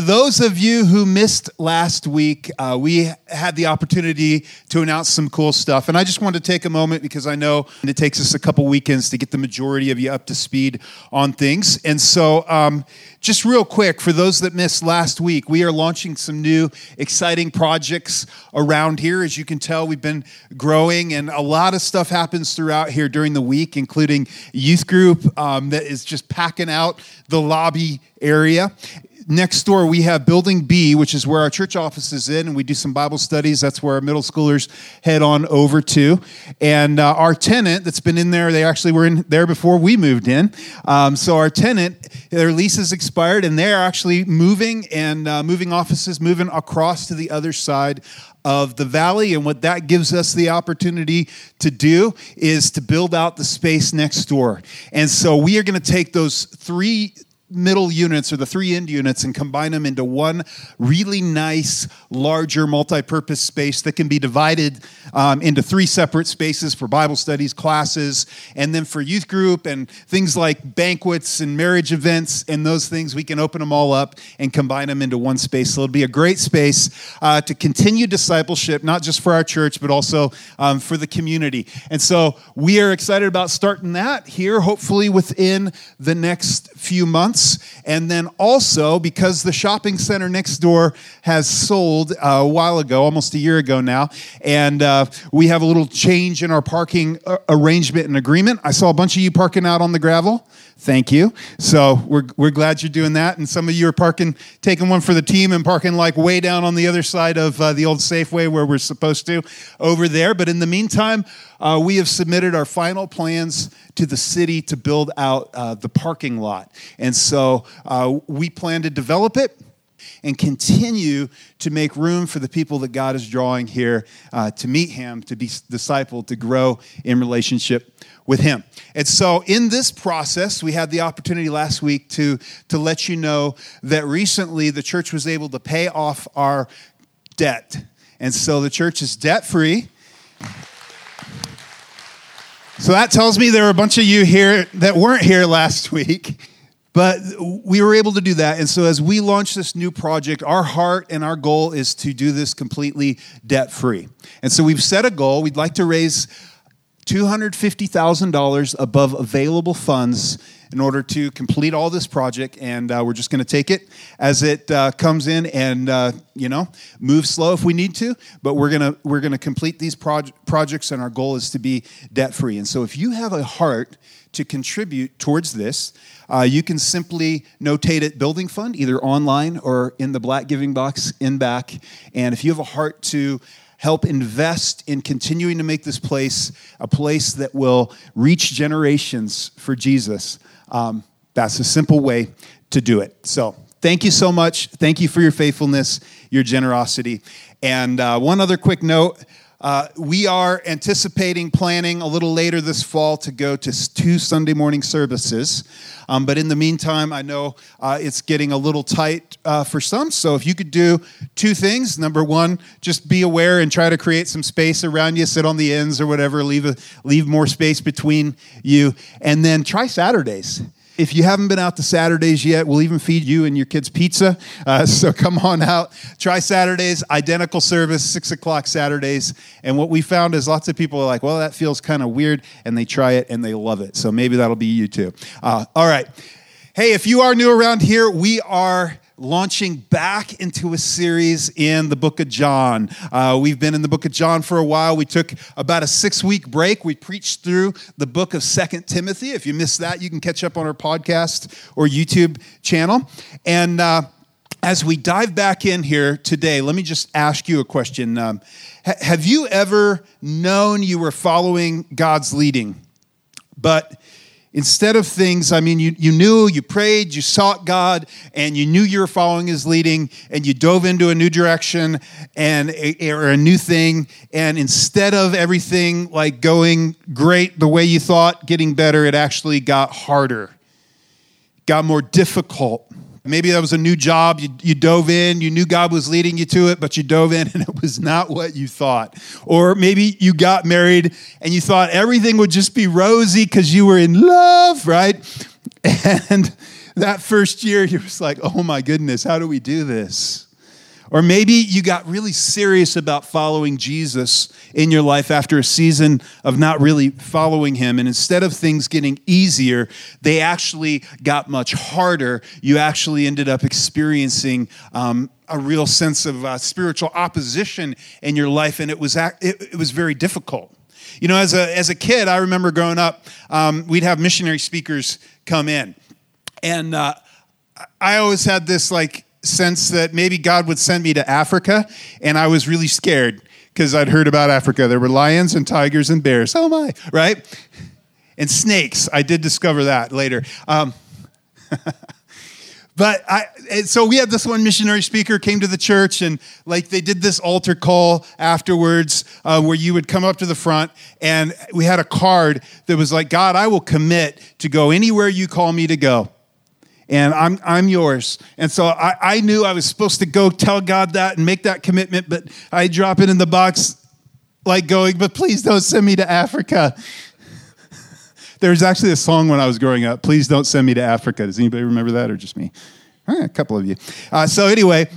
For those of you who missed last week, we had the opportunity to announce some cool stuff. And I just wanted to take a moment because I know it takes us a couple weekends to get the majority of you up to speed on things. And so just real quick, for those that missed last week, we are launching some new exciting projects around here. As you can tell, we've been growing and a lot of stuff happens throughout here during the week, including youth group that is just packing out the lobby area. Next door, we have Building B, which is where our church office is in, and we do some Bible studies. That's where our middle schoolers head on over to. And our tenant that's been in there, they actually were in there before we moved in. So our tenant, their lease has expired, and they're actually moving and moving offices, moving across to the other side of the valley. And what that gives us the opportunity to do is to build out the space next door. And so we are going to take those three middle units or the three end units and combine them into one really nice, larger multi-purpose space that can be divided into three separate spaces for Bible studies, classes, and then for youth group and things like banquets and marriage events and those things. We can open them all up and combine them into one space. So it'll be a great space to continue discipleship, not just for our church, but also for the community. And so we are excited about starting that here, hopefully within the next few months. And then also, because the shopping center next door has sold a while ago, almost a year ago now, and we have a little change in our parking arrangement and agreement. I saw a bunch of you parking out on the gravel. Thank you. So we're glad you're doing that. And some of you are parking, taking one for the team and parking like way down on the other side of the old Safeway where we're supposed to over there. But in the meantime, we have submitted our final plans to the city to build out the parking lot. And so we plan to develop it and continue to make room for the people that God is drawing here to meet him, to be discipled, to grow in relationship with him. And so in this process, we had the opportunity last week to let you know that recently the church was able to pay off our debt. And so the church is debt-free. So that tells me there were a bunch of you here that weren't here last week. But we were able to do that. And so as we launch this new project, our heart and our goal is to do this completely debt-free. And so we've set a goal. We'd like to raise $250,000 above available funds in order to complete all this project. And we're just going to take it as it comes in and, move slow if we need to. But we're going to complete these projects, and our goal is to be debt-free. And so if you have a heart to contribute towards this, you can simply notate it Building Fund, either online or in the black giving box in back. And if you have a heart to help invest in continuing to make this place a place that will reach generations for Jesus, that's a simple way to do it. So thank you so much. Thank you for your faithfulness, your generosity. And one other quick note. We are anticipating planning a little later this fall to go to 2 Sunday morning services. But in the meantime, I know it's getting a little tight for some. So if you could do two things. Number one, just be aware and try to create some space around you. Sit on the ends or whatever. Leave more space between you. And then try Saturdays. If you haven't been out to Saturdays yet, we'll even feed you and your kids pizza. So come on out. Try Saturdays, identical service, 6 o'clock Saturdays. And what we found is lots of people are like, well, that feels kind of weird. And they try it and they love it. So maybe that'll be you too. All right. Hey, if you are new around here, we are launching back into a series in the book of John. We've been in the book of John for a while. We took about a 6-week break. We preached through the book of 2 Timothy. If you missed that, you can catch up on our podcast or YouTube channel. And as we dive back in here today, let me just ask you a question. Have you ever known you were following God's leading, but instead of things, you knew, you prayed, you sought God, and you knew you were following his leading, and you dove into a new direction or a new thing, and instead of everything like going great the way you thought, getting better, it actually got harder, got more difficult. Maybe that was a new job. You dove in. You knew God was leading you to it, but you dove in and it was not what you thought. Or maybe you got married and you thought everything would just be rosy because you were in love, right? And that first year, you was like, oh my goodness, how do we do this? Or maybe you got really serious about following Jesus in your life after a season of not really following him. And instead of things getting easier, they actually got much harder. You actually ended up experiencing a real sense of spiritual opposition in your life. And it was very difficult. You know, as a kid, I remember growing up, we'd have missionary speakers come in. And I always had this like sense that maybe God would send me to Africa, and I was really scared because I'd heard about Africa. There were lions and tigers and bears. Oh my, right? And snakes. I did discover that later. So we had this one missionary speaker came to the church, and like they did this altar call afterwards where you would come up to the front, and we had a card that was like, God, I will commit to go anywhere you call me to go. And I'm yours. And so I knew I was supposed to go tell God that and make that commitment, but I drop it in the box like going, but please don't send me to Africa. There was actually a song when I was growing up, Please Don't Send Me to Africa. Does anybody remember that or just me? A couple of you. So anyway,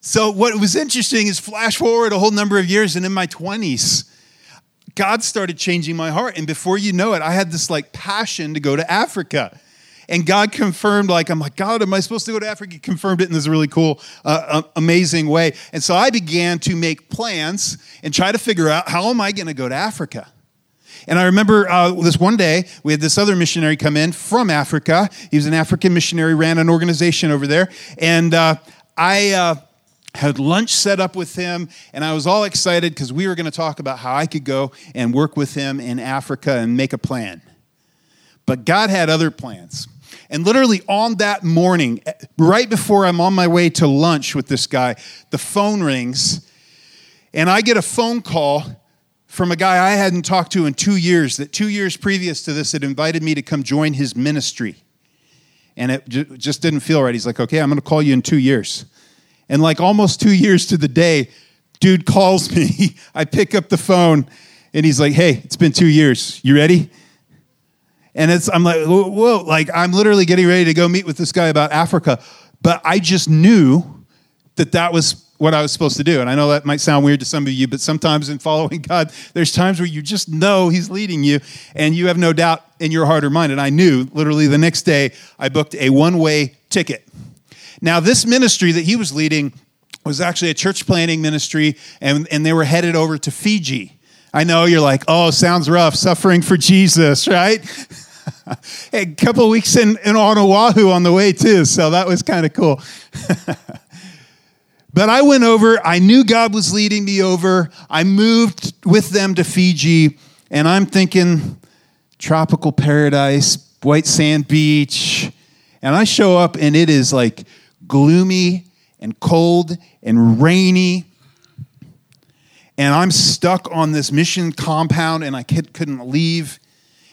so what was interesting is flash forward a whole number of years, and in my 20s, God started changing my heart. And before you know it, I had this like passion to go to Africa. And God confirmed, like, I'm like, God, am I supposed to go to Africa? He confirmed it in this really cool, amazing way. And so I began to make plans and try to figure out, how am I going to go to Africa? And I remember this one day, we had this other missionary come in from Africa. He was an African missionary, ran an organization over there. And I had lunch set up with him, and I was all excited because we were going to talk about how I could go and work with him in Africa and make a plan. But God had other plans. And literally on that morning, right before I'm on my way to lunch with this guy, the phone rings, and I get a phone call from a guy I hadn't talked to in 2 years, that 2 years previous to this had invited me to come join his ministry. And it just didn't feel right. He's like, okay, I'm going to call you in 2 years. And like almost 2 years to the day, dude calls me. I pick up the phone, and he's like, hey, it's been 2 years. You ready? And I'm like, whoa, like I'm literally getting ready to go meet with this guy about Africa. But I just knew that that was what I was supposed to do. And I know that might sound weird to some of you, but sometimes in following God, there's times where you just know he's leading you, and you have no doubt in your heart or mind. And I knew literally the next day I booked a one-way ticket. Now, this ministry that he was leading was actually a church planting ministry, and they were headed over to Fiji. I know you're like, oh, sounds rough, suffering for Jesus, right? A couple of weeks in on Oahu on the way, too, so that was kind of cool. But I went over. I knew God was leading me over. I moved with them to Fiji, and I'm thinking tropical paradise, white sand beach, and I show up, and it is like gloomy and cold and rainy. And I'm stuck on this mission compound, and I couldn't leave.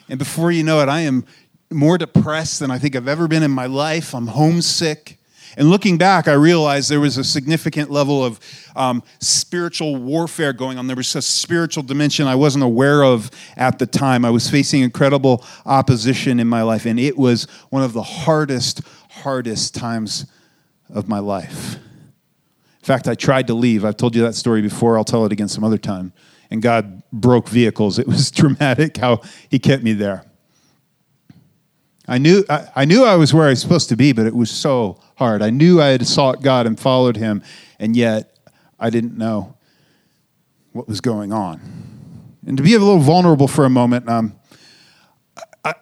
And before you know it, I am more depressed than I think I've ever been in my life. I'm homesick. And looking back, I realized there was a significant level of spiritual warfare going on. There was a spiritual dimension I wasn't aware of at the time. I was facing incredible opposition in my life, and it was one of the hardest times of my life. In fact, I tried to leave. I've told you that story before. I'll tell it again some other time. And God broke vehicles. It was dramatic how he kept me there. I knew I was where I was supposed to be, but it was so hard. I knew I had sought God and followed him, and yet I didn't know what was going on. And to be a little vulnerable for a moment,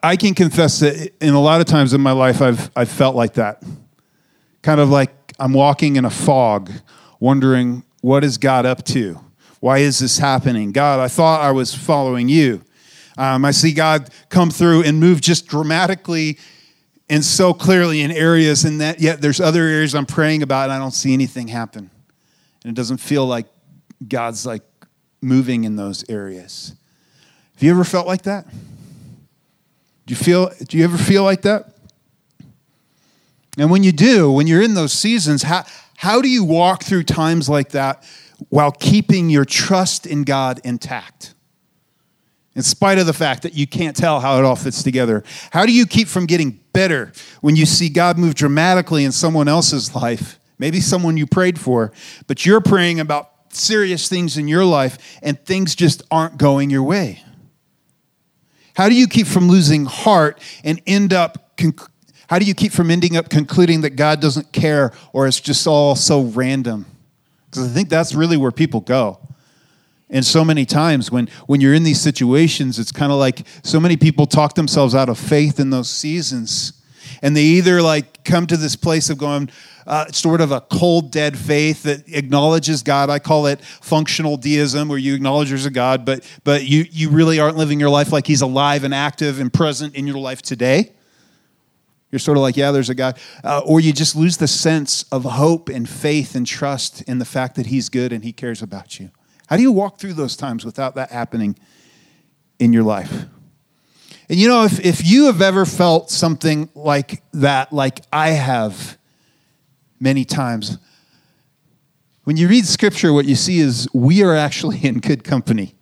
I can confess that in a lot of times in my life, I've felt like that. Kind of like I'm walking in a fog, wondering, what is God up to? Why is this happening? God, I thought I was following you. I see God come through and move just dramatically and so clearly in areas, and that yet there's other areas I'm praying about, and I don't see anything happen. And it doesn't feel like God's like moving in those areas. Have you ever felt like that? Do you ever feel like that? And when you do, when you're in those seasons, how do you walk through times like that while keeping your trust in God intact? in spite of the fact that you can't tell how it all fits together? How do you keep from getting better when you see God move dramatically in someone else's life, maybe someone you prayed for, but you're praying about serious things in your life and things just aren't going your way? How do you keep from losing heart and ending up concluding that God doesn't care or it's just all so random? Because I think that's really where people go. And so many times when you're in these situations, it's kind of like so many people talk themselves out of faith in those seasons. And they either like come to this place of going sort of a cold, dead faith that acknowledges God. I call it functional deism, where you acknowledge there's a God, but you really aren't living your life like he's alive and active and present in your life today. You're sort of like, yeah, there's a God. Or you just lose the sense of hope and faith and trust in the fact that he's good and he cares about you. How do you walk through those times without that happening in your life? And you know, if you have ever felt something like that, like I have many times, when you read Scripture, what you see is we are actually in good company.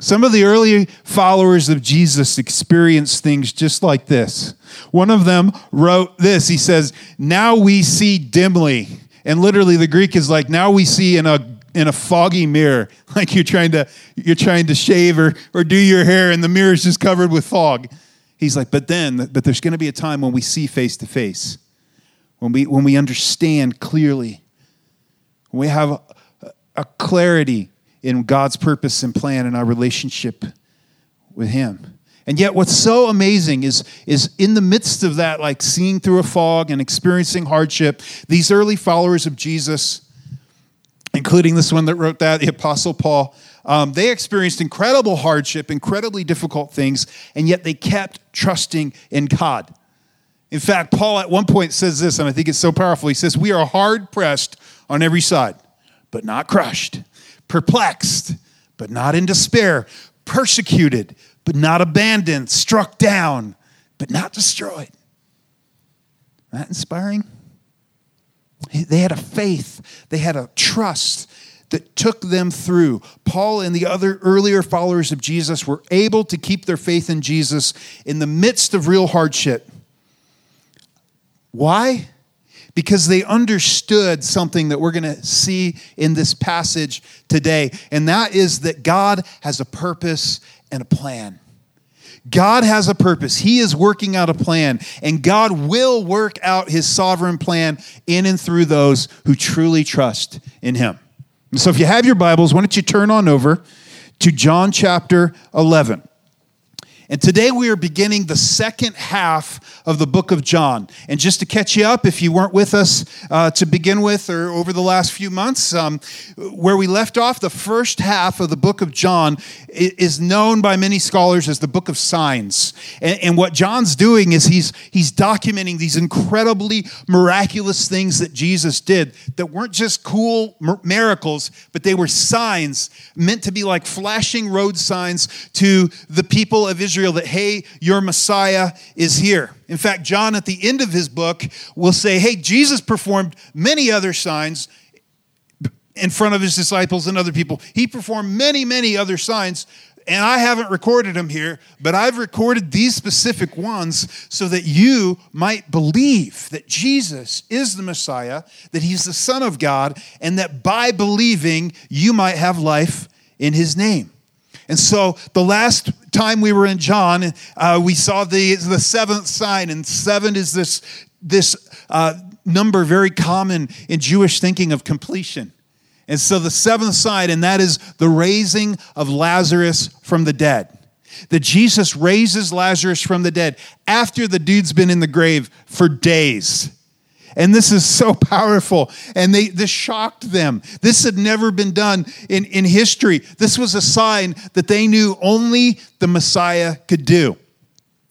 Some of the early followers of Jesus experienced things just like this. One of them wrote this. He says, "Now we see dimly." And literally the Greek is like, now we see in a foggy mirror, like you're trying to shave or do your hair and the mirror is just covered with fog. He's like, but there's going to be a time when we see face to face, when we understand clearly, when we have a clarity in God's purpose and plan in our relationship with him. And yet what's so amazing is in the midst of that, like seeing through a fog and experiencing hardship, these early followers of Jesus, including this one that wrote that, the Apostle Paul, they experienced incredible hardship, incredibly difficult things, and yet they kept trusting in God. In fact, Paul at one point says this, and I think it's so powerful. He says, "We are hard pressed on every side, but not crushed, perplexed, but not in despair, persecuted, but not abandoned, struck down, but not destroyed." Isn't that inspiring? They had a faith, they had a trust that took them through. Paul and the other earlier followers of Jesus were able to keep their faith in Jesus in the midst of real hardship. Why? Because they understood something that we're going to see in this passage today, and that is that God has a purpose and a plan. God has a purpose. He is working out a plan, and God will work out his sovereign plan in and through those who truly trust in him. And so if you have your Bibles, why don't you turn on over to John chapter 11. And today we are beginning the second half of the book of John. And just to catch you up, if you weren't with us to begin with or over the last few months, where we left off, the first half of the book of John is known by many scholars as the book of signs. And what John's doing is he's documenting these incredibly miraculous things that Jesus did that weren't just cool miracles, but they were signs meant to be like flashing road signs to the people of Israel. That, hey, your Messiah is here. In fact, John at the end of his book will say, hey, Jesus performed many other signs in front of his disciples and other people. He performed many, many other signs, and I haven't recorded them here, but I've recorded these specific ones so that you might believe that Jesus is the Messiah, that he's the Son of God, and that by believing, you might have life in his name. And so the last time we were in John, we saw the seventh sign, and seven is this number very common in Jewish thinking of completion. And so the seventh sign, and that is the raising of Lazarus from the dead. That Jesus raises Lazarus from the dead after the dude's been in the grave for days. And this is so powerful. And this shocked them. This had never been done in history. This was a sign that they knew only the Messiah could do.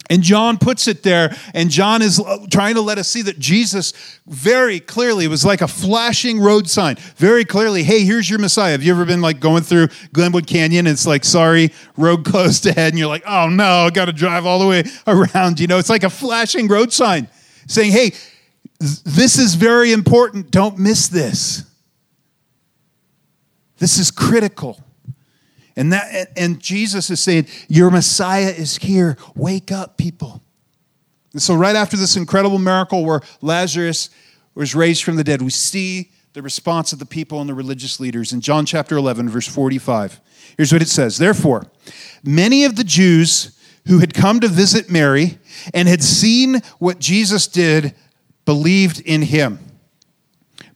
And John puts it there, and John is trying to let us see that Jesus very clearly was like a flashing road sign. Very clearly, hey, here's your Messiah. Have you ever been like going through Glenwood Canyon, and it's like, sorry, road closed ahead, and you're like, oh no, got to drive all the way around. You know, it's like a flashing road sign saying, hey, this is very important. Don't miss this. This is critical. And Jesus is saying, your Messiah is here. Wake up, people. And so right after this incredible miracle where Lazarus was raised from the dead, we see the response of the people and the religious leaders in John chapter 11, verse 45. Here's what it says. Therefore, many of the Jews who had come to visit Mary and had seen what Jesus did believed in him.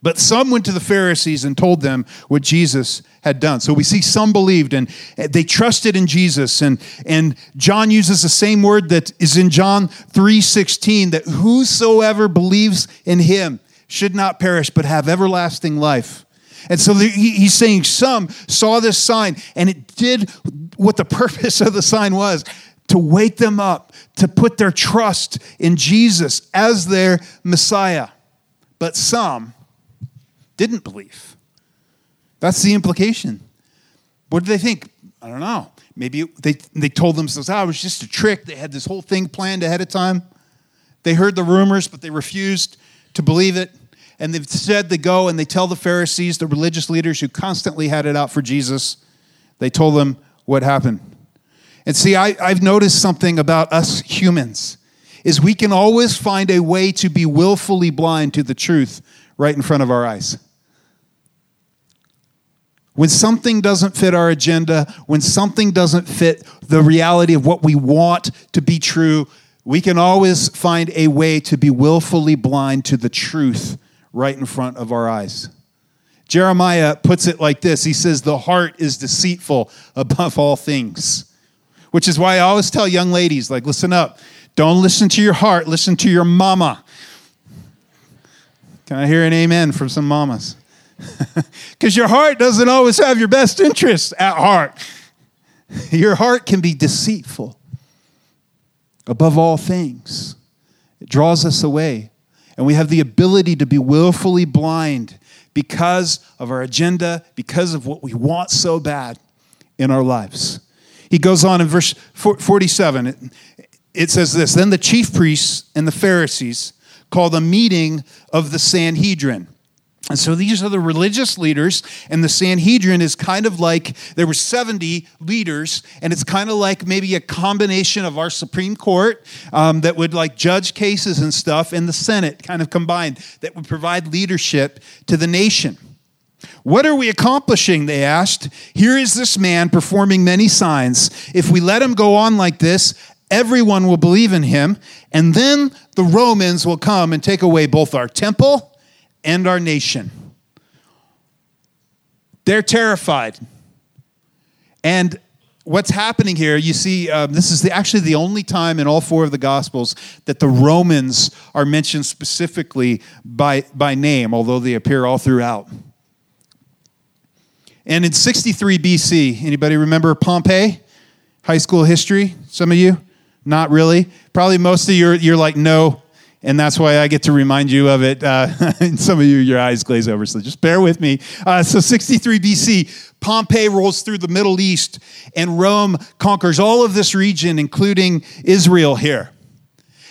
But some went to the Pharisees and told them what Jesus had done. So we see some believed and they trusted in Jesus. And John uses the same word that is in John 3:16, that whosoever believes in him should not perish but have everlasting life. And so he's saying some saw this sign and it did what the purpose of the sign was, to wake them up, to put their trust in Jesus as their Messiah. But some didn't believe. That's the implication. What did they think? I don't know. Maybe they told themselves, it was just a trick. They had this whole thing planned ahead of time. They heard the rumors, but they refused to believe it. And instead they go and they tell the Pharisees, the religious leaders who constantly had it out for Jesus, they told them what happened. And see, I've noticed something about us humans, is we can always find a way to be willfully blind to the truth right in front of our eyes. When something doesn't fit our agenda, when something doesn't fit the reality of what we want to be true, we can always find a way to be willfully blind to the truth right in front of our eyes. Jeremiah puts it like this. He says, the heart is deceitful above all things, which is why I always tell young ladies, like, listen up. Don't listen to your heart. Listen to your mama. Can I hear an amen from some mamas? Because your heart doesn't always have your best interests at heart. Your heart can be deceitful above all things. It draws us away. And we have the ability to be willfully blind because of our agenda, because of what we want so bad in our lives. He goes on in verse 47. It says this, then the chief priests and the Pharisees called a meeting of the Sanhedrin. And so these are the religious leaders, and the Sanhedrin is kind of like, there were 70 leaders, and it's kind of like maybe a combination of our Supreme Court that would like judge cases and stuff, and the Senate kind of combined that would provide leadership to the nation. What are we accomplishing, they asked. Here is this man performing many signs. If we let him go on like this, everyone will believe in him, and then the Romans will come and take away both our temple and our nation. They're terrified. And what's happening here, you see, this is actually the only time in all four of the Gospels that the Romans are mentioned specifically by name, although they appear all throughout. And in 63 BC, anybody remember Pompeii? High school history? Some of you? Not really. Probably most of you, you're like, no, and that's why I get to remind you of it. And some of you, your eyes glaze over, so just bear with me. So 63 BC, Pompeii rolls through the Middle East, and Rome conquers all of this region, including Israel here.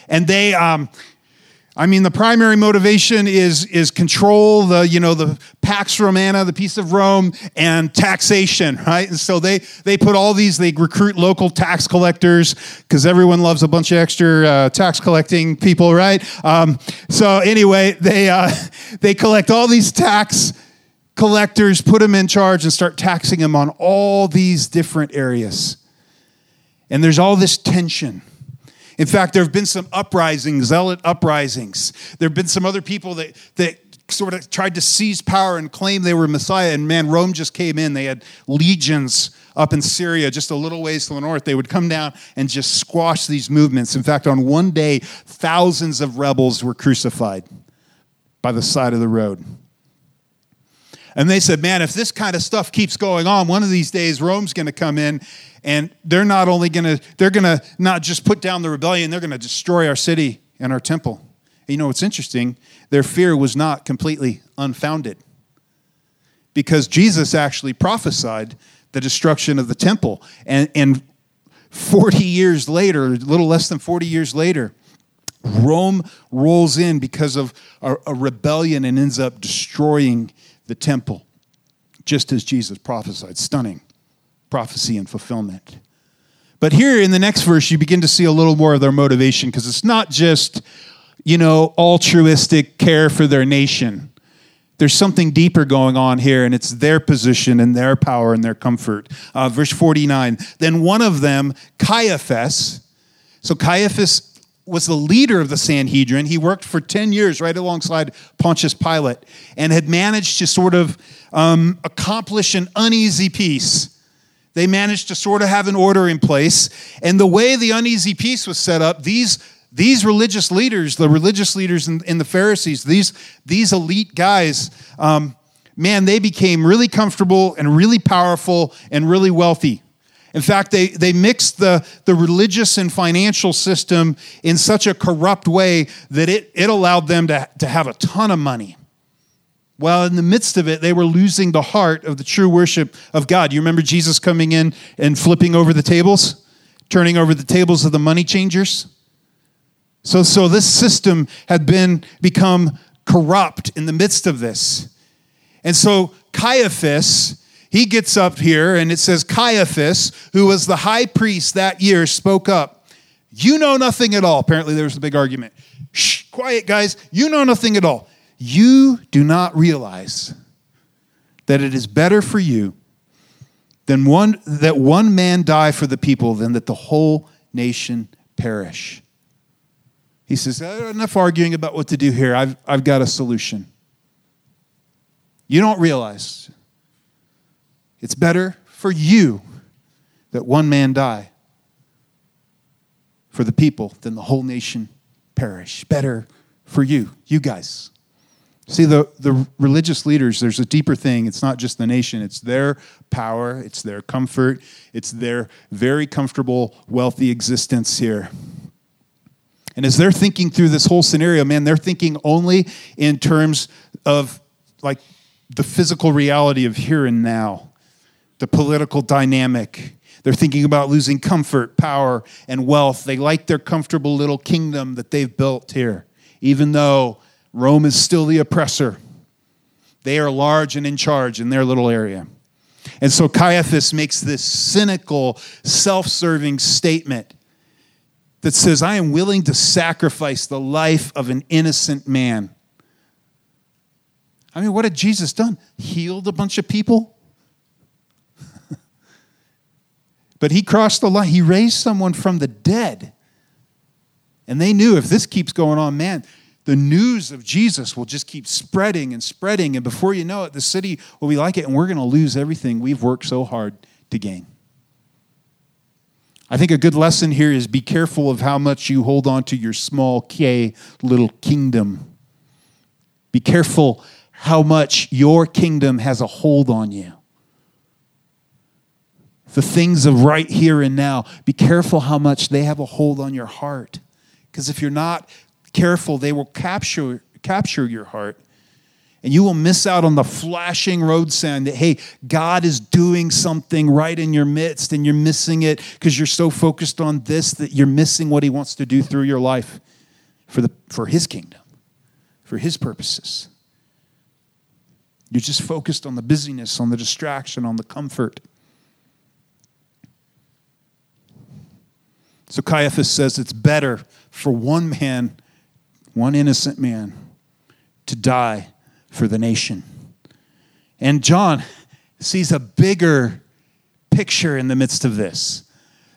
And they... the primary motivation is control, the Pax Romana, the peace of Rome, and taxation, right? And so they put all these, they recruit local tax collectors because everyone loves a bunch of extra tax collecting people, right? So anyway, they collect all these tax collectors, put them in charge, and start taxing them on all these different areas. And there's all this tension. In fact, there have been some uprisings, zealot uprisings. There have been some other people that sort of tried to seize power and claim they were Messiah. And man, Rome just came in. They had legions up in Syria, just a little ways to the north. They would come down and just squash these movements. In fact, on one day, thousands of rebels were crucified by the side of the road. And they said, man, if this kind of stuff keeps going on, one of these days Rome's going to come in, and they're not only going to, they're going to not just put down the rebellion, they're going to destroy our city and our temple. And you know what's interesting? Their fear was not completely unfounded, because Jesus actually prophesied the destruction of the temple. And 40 years later, a little less than 40 years later, Rome rolls in because of a rebellion and ends up destroying the temple, just as Jesus prophesied. Stunning prophecy and fulfillment. But here in the next verse, you begin to see a little more of their motivation, because it's not just, you know, altruistic care for their nation. There's something deeper going on here, and it's their position and their power and their comfort. Verse 49, then one of them, Caiaphas. So Caiaphas was the leader of the Sanhedrin. He worked for 10 years right alongside Pontius Pilate and had managed to sort of accomplish an uneasy peace. They managed to sort of have an order in place. And the way the uneasy peace was set up, these religious leaders, the religious leaders and the Pharisees, these elite guys, man, they became really comfortable and really powerful and really wealthy. In fact, they mixed the religious and financial system in such a corrupt way that it allowed them to have a ton of money. Well, in the midst of it, they were losing the heart of the true worship of God. You remember Jesus coming in and flipping over the tables, turning over the tables of the money changers? So this system had become corrupt in the midst of this. And so Caiaphas, he gets up here, and it says, Caiaphas, who was the high priest that year, spoke up. You know nothing at all. Apparently there was a big argument. Shh, quiet, guys. You know nothing at all. You do not realize that it is better for you that one man die for the people than that the whole nation perish. He says, enough arguing about what to do here. I've got a solution. You don't realize it's better for you that one man die for the people than the whole nation perish. Better for you guys. See, the religious leaders, there's a deeper thing. It's not just the nation. It's their power. It's their comfort. It's their very comfortable, wealthy existence here. And as they're thinking through this whole scenario, man, they're thinking only in terms of, like, the physical reality of here and now, the political dynamic. They're thinking about losing comfort, power, and wealth. They like their comfortable little kingdom that they've built here, even though Rome is still the oppressor. They are large and in charge in their little area. And so Caiaphas makes this cynical, self-serving statement that says, I am willing to sacrifice the life of an innocent man. I mean, what had Jesus done? Healed a bunch of people? But he crossed the line. He raised someone from the dead. And they knew if this keeps going on, man, the news of Jesus will just keep spreading and spreading, and before you know it, the city will be like it, and we're going to lose everything we've worked so hard to gain. I think a good lesson here is be careful of how much you hold on to your small K little kingdom. Be careful how much your kingdom has a hold on you. The things of right here and now, be careful how much they have a hold on your heart, because if you're not careful, they will capture your heart, and you will miss out on the flashing road sign that, hey, God is doing something right in your midst, and you're missing it because you're so focused on this that you're missing what he wants to do through your life for his kingdom, for his purposes. You're just focused on the busyness, on the distraction, on the comfort. So Caiaphas says it's better for one man, one innocent man, to die for the nation. And John sees a bigger picture in the midst of this.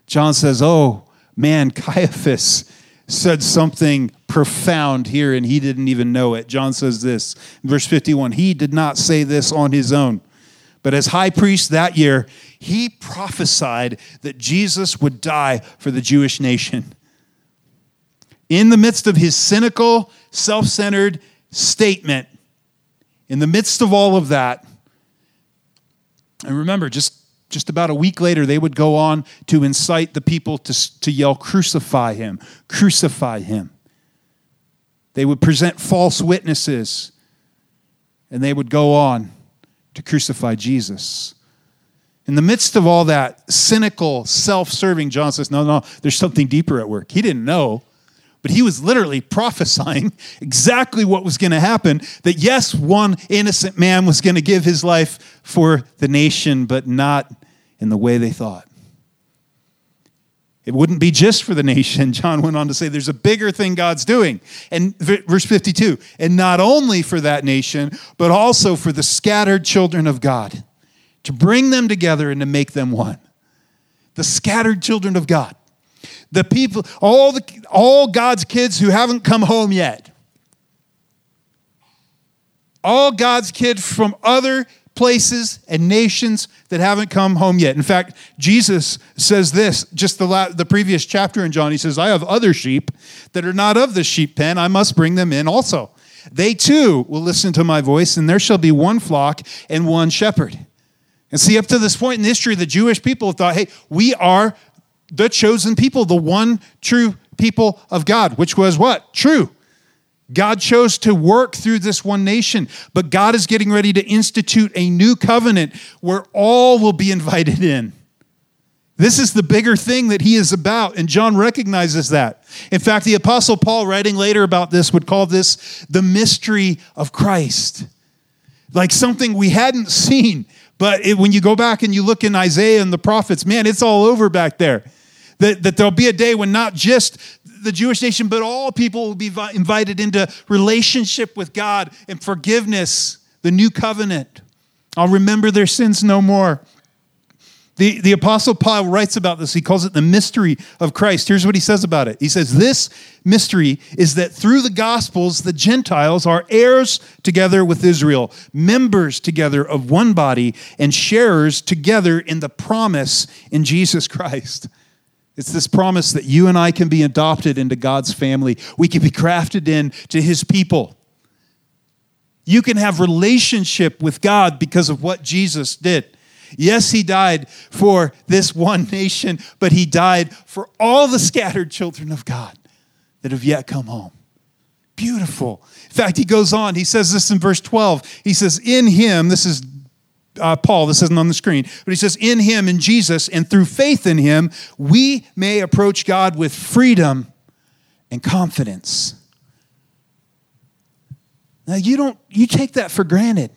John says, oh, man, Caiaphas said something profound here, and he didn't even know it. John says this, verse 51, he did not say this on his own, but as high priest that year, he prophesied that Jesus would die for the Jewish nation. In the midst of his cynical, self-centered statement, in the midst of all of that, and remember, just about a week later, they would go on to incite the people to yell, crucify him, crucify him. They would present false witnesses, and they would go on to crucify Jesus. In the midst of all that cynical, self-serving, John says, no, there's something deeper at work. He didn't know. But he was literally prophesying exactly what was going to happen, that yes, one innocent man was going to give his life for the nation, but not in the way they thought. It wouldn't be just for the nation. John went on to say there's a bigger thing God's doing. And verse 52, and not only for that nation, but also for the scattered children of God, to bring them together and to make them one. The scattered children of God. The people, all God's kids who haven't come home yet. All God's kids from other places and nations that haven't come home yet. In fact, Jesus says this, just the previous chapter in John, he says, I have other sheep that are not of the sheep pen. I must bring them in also. They too will listen to my voice, and there shall be one flock and one shepherd. And see, up to this point in history, the Jewish people thought, hey, we are the chosen people, the one true people of God, which was what? True. God chose to work through this one nation, but God is getting ready to institute a new covenant where all will be invited in. This is the bigger thing that he is about, and John recognizes that. In fact, the Apostle Paul, writing later about this, would call this the mystery of Christ, like something we hadn't seen. But when you go back and you look in Isaiah and the prophets, man, it's all over back there. That there'll be a day when not just the Jewish nation, but all people will be invited into relationship with God and forgiveness, the new covenant. I'll remember their sins no more. The Apostle Paul writes about this. He calls it the mystery of Christ. Here's what he says about it. He says, this mystery is that through the Gospels, the Gentiles are heirs together with Israel, members together of one body, and sharers together in the promise in Jesus Christ. It's this promise that you and I can be adopted into God's family. We can be grafted in to his people. You can have relationship with God because of what Jesus did. Yes, he died for this one nation, but he died for all the scattered children of God that have yet come home. Beautiful. In fact, he goes on. He says this in verse 12. He says, in him, this is Paul, this isn't on the screen, but he says, in him, in Jesus, and through faith in him, we may approach God with freedom and confidence. Now, you take that for granted.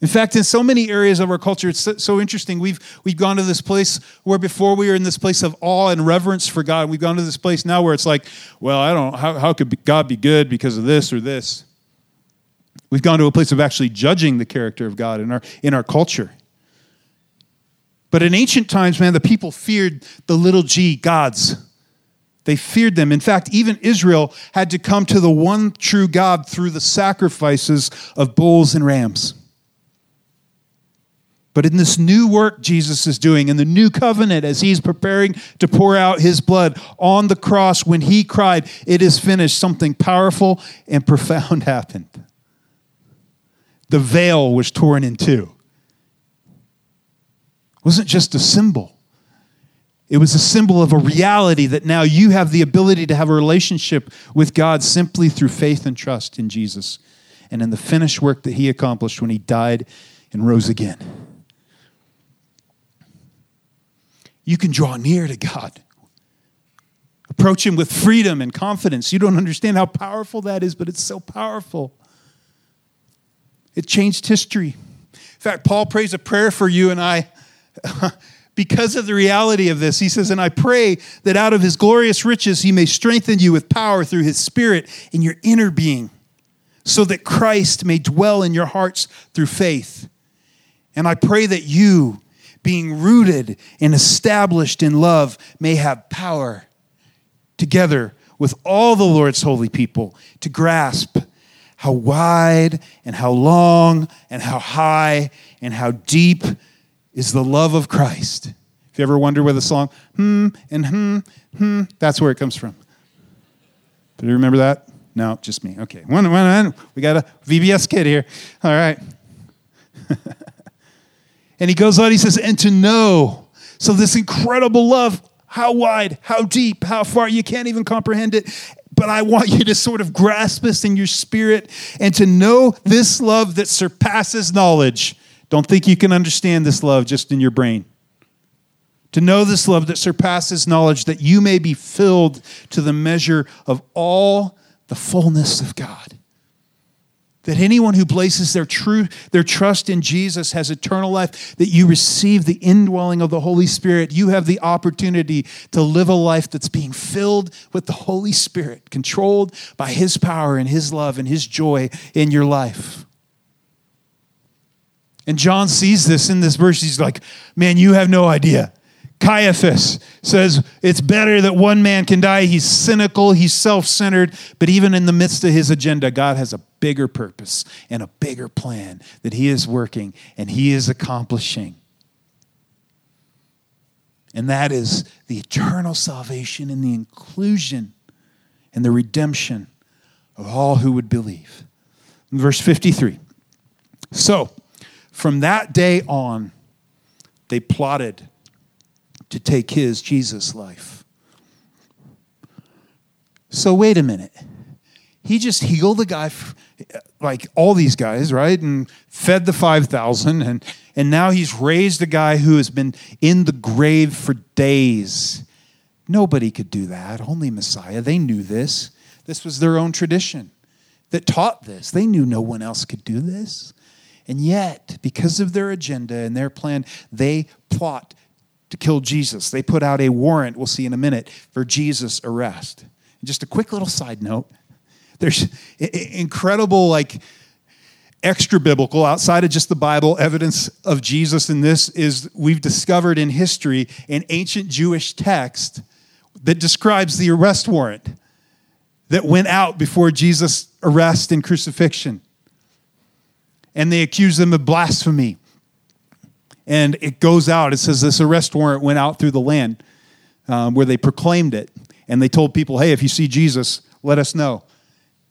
In fact, in so many areas of our culture, it's so interesting. We've gone to this place where before we were in this place of awe and reverence for God. We've gone to this place now where it's like, well, I don't know, how could God be good because of this or this? We've gone to a place of actually judging the character of God in our culture. But in ancient times, man, the people feared the little g gods. They feared them. In fact, even Israel had to come to the one true God through the sacrifices of bulls and rams. But in this new work Jesus is doing, in the new covenant, as he's preparing to pour out his blood on the cross, when he cried, it is finished, something powerful and profound happened. The veil was torn in two. It wasn't just a symbol. It was a symbol of a reality that now you have the ability to have a relationship with God simply through faith and trust in Jesus and in the finished work that he accomplished when he died and rose again. You can draw near to God. Approach him with freedom and confidence. You don't understand how powerful that is, but it's so powerful. It changed history. In fact, Paul prays a prayer for you and I because of the reality of this. He says, and I pray that out of his glorious riches he may strengthen you with power through his Spirit in your inner being, so that Christ may dwell in your hearts through faith. And I pray that you, being rooted and established in love, may have power together with all the Lord's holy people to grasp how wide and how long and how high and how deep is the love of Christ. If you ever wonder where the song, that's where it comes from. Do you remember that? No, just me. Okay. One. We got a VBS kid here. All right. And he goes on, he says, and to know. So this incredible love, how wide, how deep, how far, you can't even comprehend it. But I want you to sort of grasp this in your spirit and to know this love that surpasses knowledge. Don't think you can understand this love just in your brain. To know this love that surpasses knowledge, that you may be filled to the measure of all the fullness of God. that anyone who places their trust in Jesus has eternal life, that you receive the indwelling of the Holy Spirit. You have the opportunity to live a life that's being filled with the Holy Spirit, controlled by His power and His love and His joy in your life. And John sees this in this verse. He's like, man, you have no idea. Caiaphas says, it's better that one man can die. He's cynical, he's self-centered, but even in the midst of his agenda, God has a bigger purpose and a bigger plan that He is working and He is accomplishing. And that is the eternal salvation and the inclusion and the redemption of all who would believe. In verse 53, so from that day on, they plotted to take His, Jesus' life. So wait a minute. He just healed the guy, like all these guys, right? And fed the 5,000. And now He's raised a guy who has been in the grave for days. Nobody could do that. Only Messiah. They knew this. This was their own tradition that taught this. They knew no one else could do this. And yet, because of their agenda and their plan, they plot to kill Jesus. They put out a warrant, we'll see in a minute, for Jesus' arrest. And just a quick little side note. There's incredible, like, extra biblical, outside of just the Bible, evidence of Jesus in this is we've discovered in history an ancient Jewish text that describes the arrest warrant that went out before Jesus' arrest and crucifixion. And they accuse them of blasphemy. And it goes out. It says this arrest warrant went out through the land where they proclaimed it. And they told people, hey, if you see Jesus, let us know,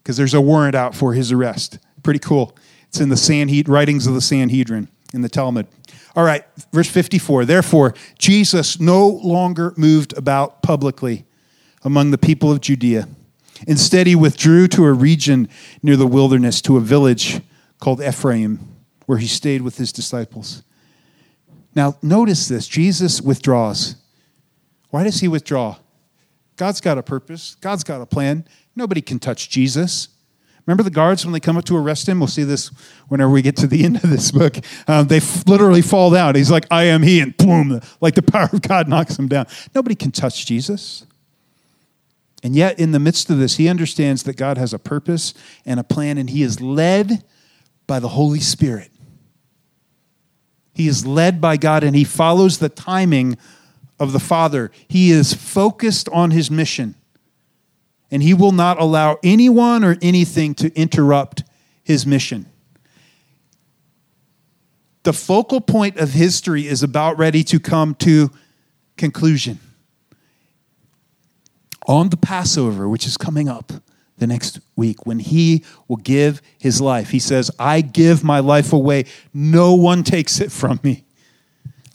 because there's a warrant out for His arrest. Pretty cool. It's in the writings of the Sanhedrin in the Talmud. All right, verse 54. Therefore, Jesus no longer moved about publicly among the people of Judea. Instead, He withdrew to a region near the wilderness, to a village called Ephraim, where He stayed with His disciples. Now, notice this. Jesus withdraws. Why does He withdraw? God's got a purpose. God's got a plan. Nobody can touch Jesus. Remember the guards when they come up to arrest Him? We'll see this whenever we get to the end of this book. They literally fall down. He's like, I am He, and boom, like the power of God knocks them down. Nobody can touch Jesus. And yet, in the midst of this, He understands that God has a purpose and a plan, and He is led by the Holy Spirit. He is led by God, and He follows the timing of the Father. He is focused on His mission, and He will not allow anyone or anything to interrupt His mission. The focal point of history is about ready to come to conclusion. On the Passover, which is coming up the next week, when He will give His life. He says, I give my life away. No one takes it from me.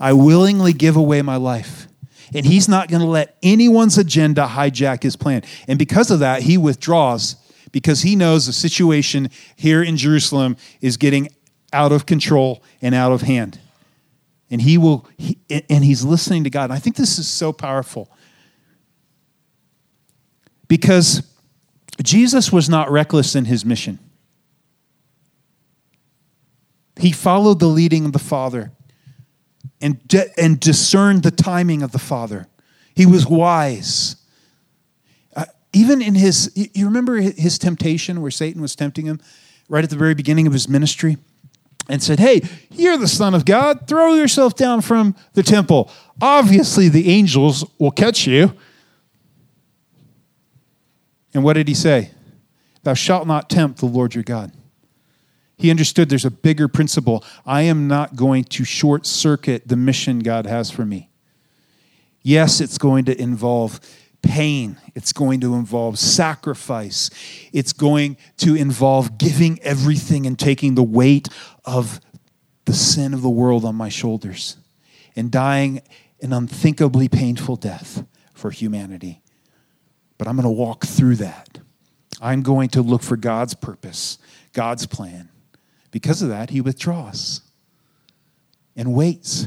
I willingly give away my life. And He's not going to let anyone's agenda hijack His plan. And because of that, He withdraws, because He knows the situation here in Jerusalem is getting out of control and out of hand. And He's listening to God. And I think this is so powerful, because Jesus was not reckless in His mission. He followed the leading of the Father and discerned the timing of the Father. He was wise. Even in His, you remember His temptation where Satan was tempting Him right at the very beginning of His ministry and said, hey, you're the Son of God. Throw yourself down from the temple. Obviously, the angels will catch you. And what did He say? Thou shalt not tempt the Lord your God. He understood there's a bigger principle. I am not going to short circuit the mission God has for me. Yes, it's going to involve pain. It's going to involve sacrifice. It's going to involve giving everything and taking the weight of the sin of the world on my shoulders and dying an unthinkably painful death for humanity. But I'm going to walk through that. I'm going to look for God's purpose, God's plan. Because of that, He withdraws and waits.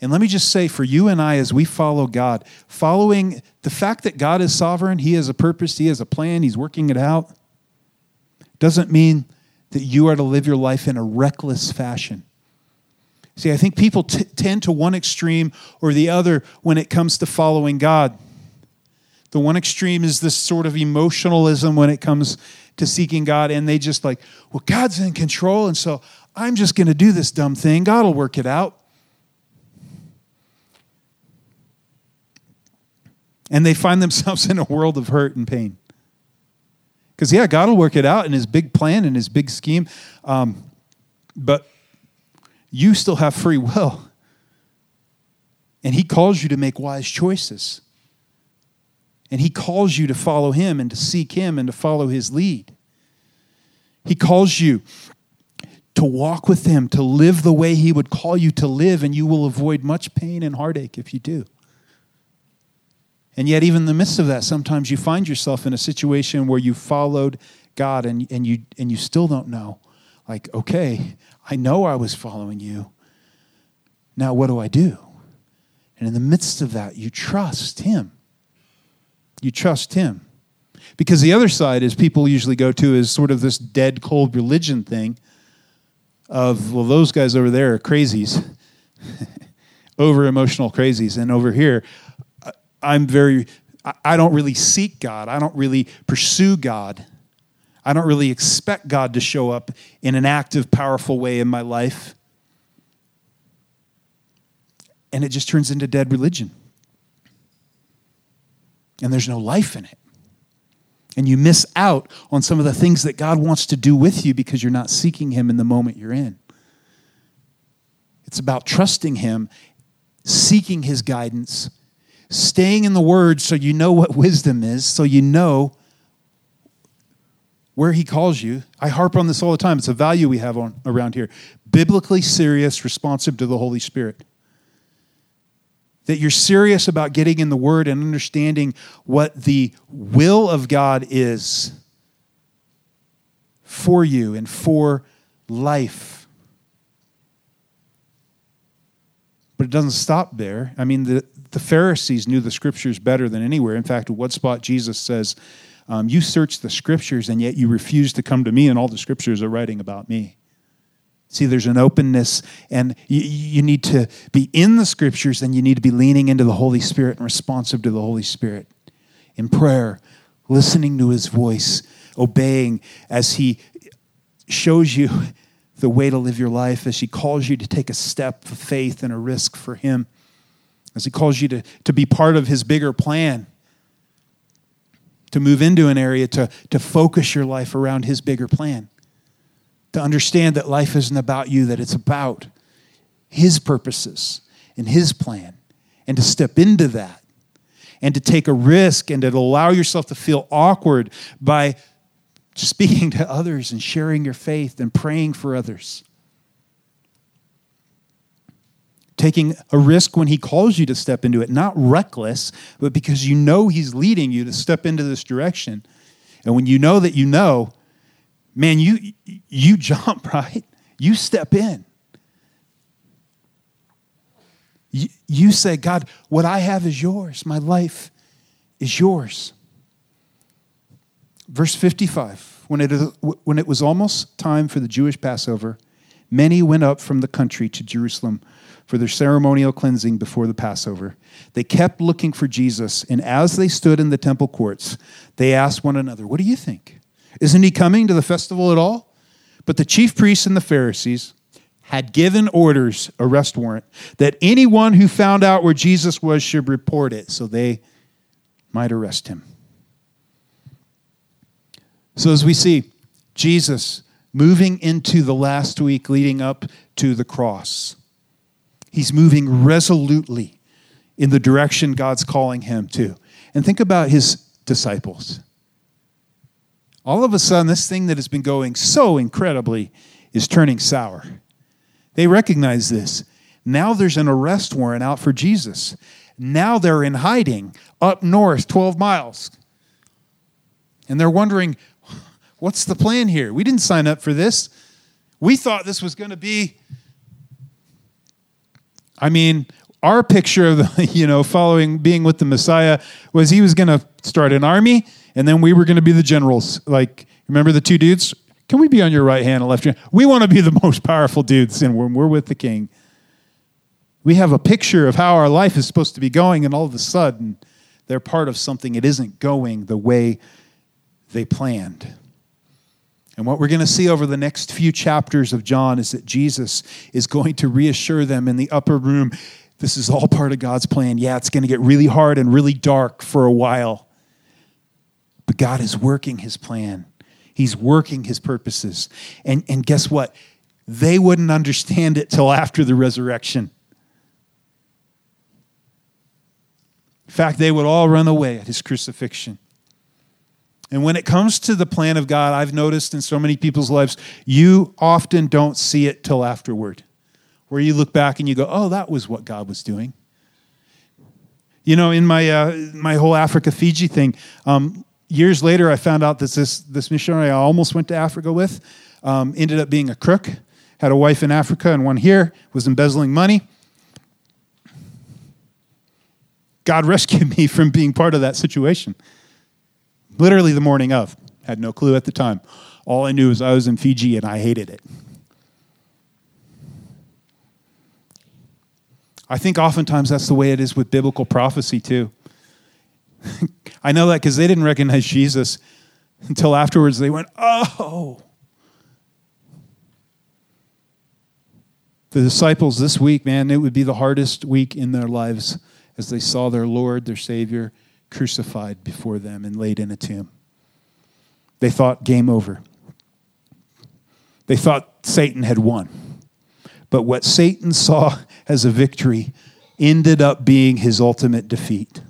And let me just say, for you and I, as we follow God, following the fact that God is sovereign, He has a purpose, He has a plan, He's working it out, doesn't mean that you are to live your life in a reckless fashion. See, I think people tend to one extreme or the other when it comes to following God. The one extreme is this sort of emotionalism when it comes to seeking God, and they just like, well, God's in control, and so I'm just going to do this dumb thing. God will work it out. And they find themselves in a world of hurt and pain. Because, yeah, God will work it out in his big plan and his big scheme, but you still have free will. And he calls you to make wise choices. And he calls you to follow him and to seek him and to follow his lead. He calls you to walk with him, to live the way he would call you to live, and you will avoid much pain and heartache if you do. And yet, even in the midst of that, sometimes you find yourself in a situation where you followed God and you still don't know. Like, okay, I know I was following you. Now what do I do? And in the midst of that, you trust him. You trust him. Because the other side is people usually go to is sort of this dead, cold religion thing of, well, those guys over there are crazies, over-emotional crazies. And over here, I don't really seek God. I don't really pursue God. I don't really expect God to show up in an active, powerful way in my life. And it just turns into dead religion. And there's no life in it. And you miss out on some of the things that God wants to do with you because you're not seeking him in the moment you're in. It's about trusting him, seeking his guidance, staying in the word so you know what wisdom is, so you know where he calls you. I harp on this all the time. It's a value we have around here. Biblically serious, responsive to the Holy Spirit. That you're serious about getting in the word and understanding what the will of God is for you and for life. But it doesn't stop there. I mean, the Pharisees knew the scriptures better than anywhere. In fact, at one spot, Jesus says, you search the scriptures, and yet you refuse to come to me, and all the scriptures are writing about me. See, there's an openness, and you need to be in the scriptures, and you need to be leaning into the Holy Spirit and responsive to the Holy Spirit in prayer, listening to his voice, obeying as he shows you the way to live your life, as he calls you to take a step of faith and a risk for him, as he calls you to be part of his bigger plan, to move into an area, to focus your life around his bigger plan, to understand that life isn't about you, that it's about his purposes and his plan, and to step into that, and to take a risk, and to allow yourself to feel awkward by speaking to others and sharing your faith and praying for others. Taking a risk when he calls you to step into it, not reckless, but because you know he's leading you to step into this direction. And when you know that you know, man, you jump, right? You step in. You say, God, what I have is yours. My life is yours. Verse 55, when it was almost time for the Jewish Passover, many went up from the country to Jerusalem for their ceremonial cleansing before the Passover. They kept looking for Jesus, and as they stood in the temple courts, they asked one another, what do you think? Isn't he coming to the festival at all? But the chief priests and the Pharisees had given orders, arrest warrant, that anyone who found out where Jesus was should report it, so they might arrest him. So as we see, Jesus moving into the last week leading up to the cross. He's moving resolutely in the direction God's calling him to. And think about his disciples. All of a sudden, this thing that has been going so incredibly is turning sour. They recognize this. Now there's an arrest warrant out for Jesus. Now they're in hiding up north, 12 miles. And they're wondering, what's the plan here? We didn't sign up for this. We thought this was going to be, I mean, our picture of the, following, being with the Messiah was he was going to start an army, and then we were going to be the generals. Like, remember the two dudes Can we be on your right hand and left hand? We want to be the most powerful dudes, and when we're with the king, we have a picture of how our life is supposed to be going, and all of a sudden, they're part of something that isn't going the way they planned. And what we're going to see over the next few chapters of John is that Jesus is going to reassure them in the upper room, this is all part of God's plan. Yeah, it's going to get really hard and really dark for a while, but God is working his plan. He's working his purposes. And guess what? They wouldn't understand it till after the resurrection. In fact, they would all run away at his crucifixion. And when it comes to the plan of God, I've noticed in so many people's lives, you often don't see it till afterward, where you look back and you go, oh, that was what God was doing. You know, in my whole Africa-Fiji thing, years later, I found out that this missionary I almost went to Africa with ended up being a crook, had a wife in Africa and one here, was embezzling money. God rescued me from being part of that situation. Literally the morning of. Had no clue at the time. All I knew was I was in Fiji and I hated it. I think oftentimes that's the way it is with biblical prophecy too. I know that because they didn't recognize Jesus until afterwards. They went, oh. The disciples this week, man, it would be the hardest week in their lives as they saw their Lord, their Savior, crucified before them and laid in a tomb. They thought game over. They thought Satan had won. But what Satan saw as a victory ended up being his ultimate defeat.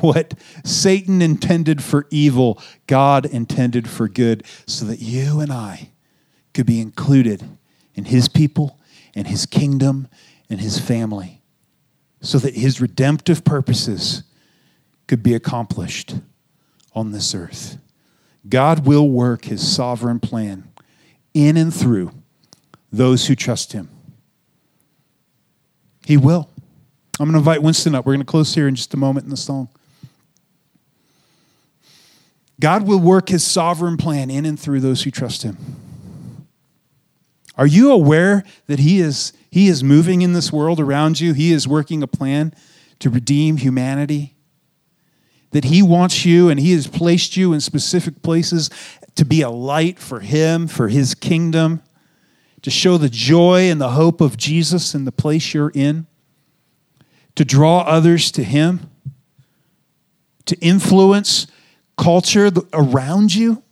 What Satan intended for evil, God intended for good, so that you and I could be included in his people and his kingdom and his family, so that his redemptive purposes could be accomplished on this earth. God will work his sovereign plan in and through those who trust him. He will. I'm going to invite Winston up. We're going to close here in just a moment in the song. God will work his sovereign plan in and through those who trust him. Are you aware that he is moving in this world around you? He is working a plan to redeem humanity. That he wants you and he has placed you in specific places to be a light for him, for his kingdom, to show the joy and the hope of Jesus in the place you're in, to draw others to him, to influence culture around you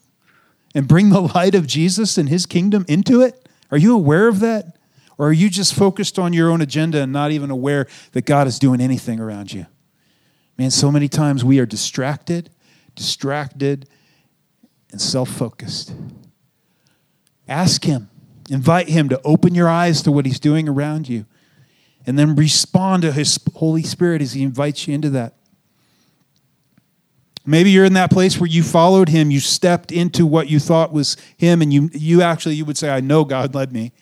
and bring the light of Jesus and his kingdom into it? Are you aware of that? Or are you just focused on your own agenda and not even aware that God is doing anything around you? Man, so many times we are distracted, and self-focused. Ask him. Invite him to open your eyes to what he's doing around you. And then respond to his Holy Spirit as he invites you into that. Maybe you're in that place where you followed him, you stepped into what you thought was him, and you would say, I know God led me.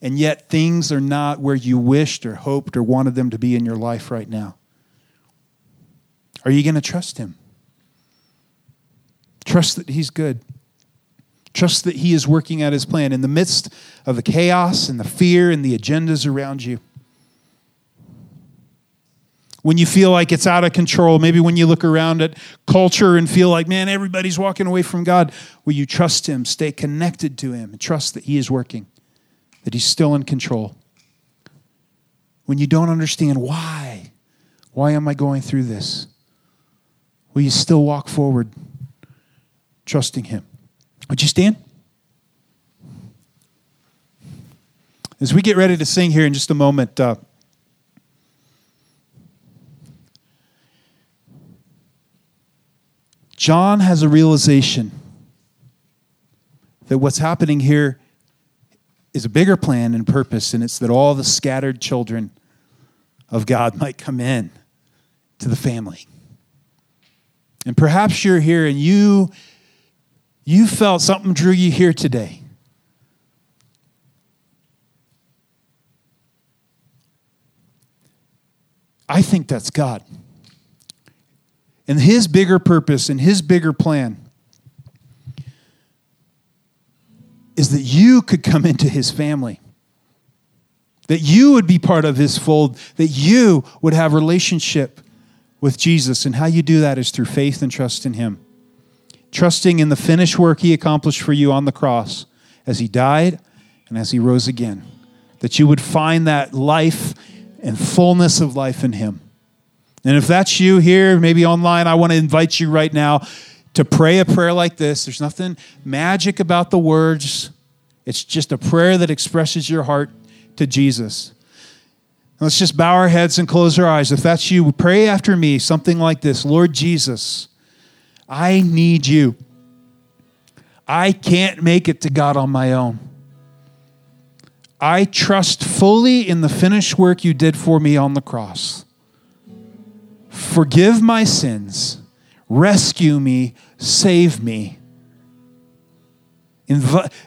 And yet things are not where you wished or hoped or wanted them to be in your life right now. Are you going to trust him? Trust that he's good. Trust that he is working out his plan in the midst of the chaos and the fear and the agendas around you. When you feel like it's out of control, maybe when you look around at culture and feel like, man, everybody's walking away from God, will you trust him, stay connected to him, and trust that he is working, that he's still in control? When you don't understand why am I going through this? Will you still walk forward trusting him? Would you stand? As we get ready to sing here in just a moment, John has a realization that what's happening here is a bigger plan and purpose, and it's that all the scattered children of God might come in to the family. And perhaps you're here and you felt something drew you here today. I think that's God. and his bigger purpose and his bigger plan is that you could come into his family, that you would be part of his fold, that you would have relationship with Jesus. And how you do that is through faith and trust in him, trusting in the finished work he accomplished for you on the cross as he died and as he rose again, that you would find that life and fullness of life in him. And if that's you here, maybe online, I want to invite you right now to pray a prayer like this. There's nothing magic about the words. It's just a prayer that expresses your heart to Jesus. Let's just bow our heads and close our eyes. If that's you, pray after me, something like this. Lord Jesus, I need you. I can't make it to God on my own. I trust fully in the finished work you did for me on the cross. Forgive my sins. Rescue me. Save me.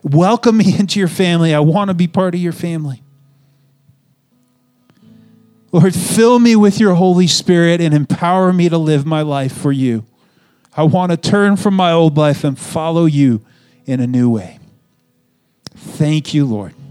Welcome me into your family. I want to be part of your family. Lord, fill me with your Holy Spirit and empower me to live my life for you. I want to turn from my old life and follow you in a new way. Thank you, Lord.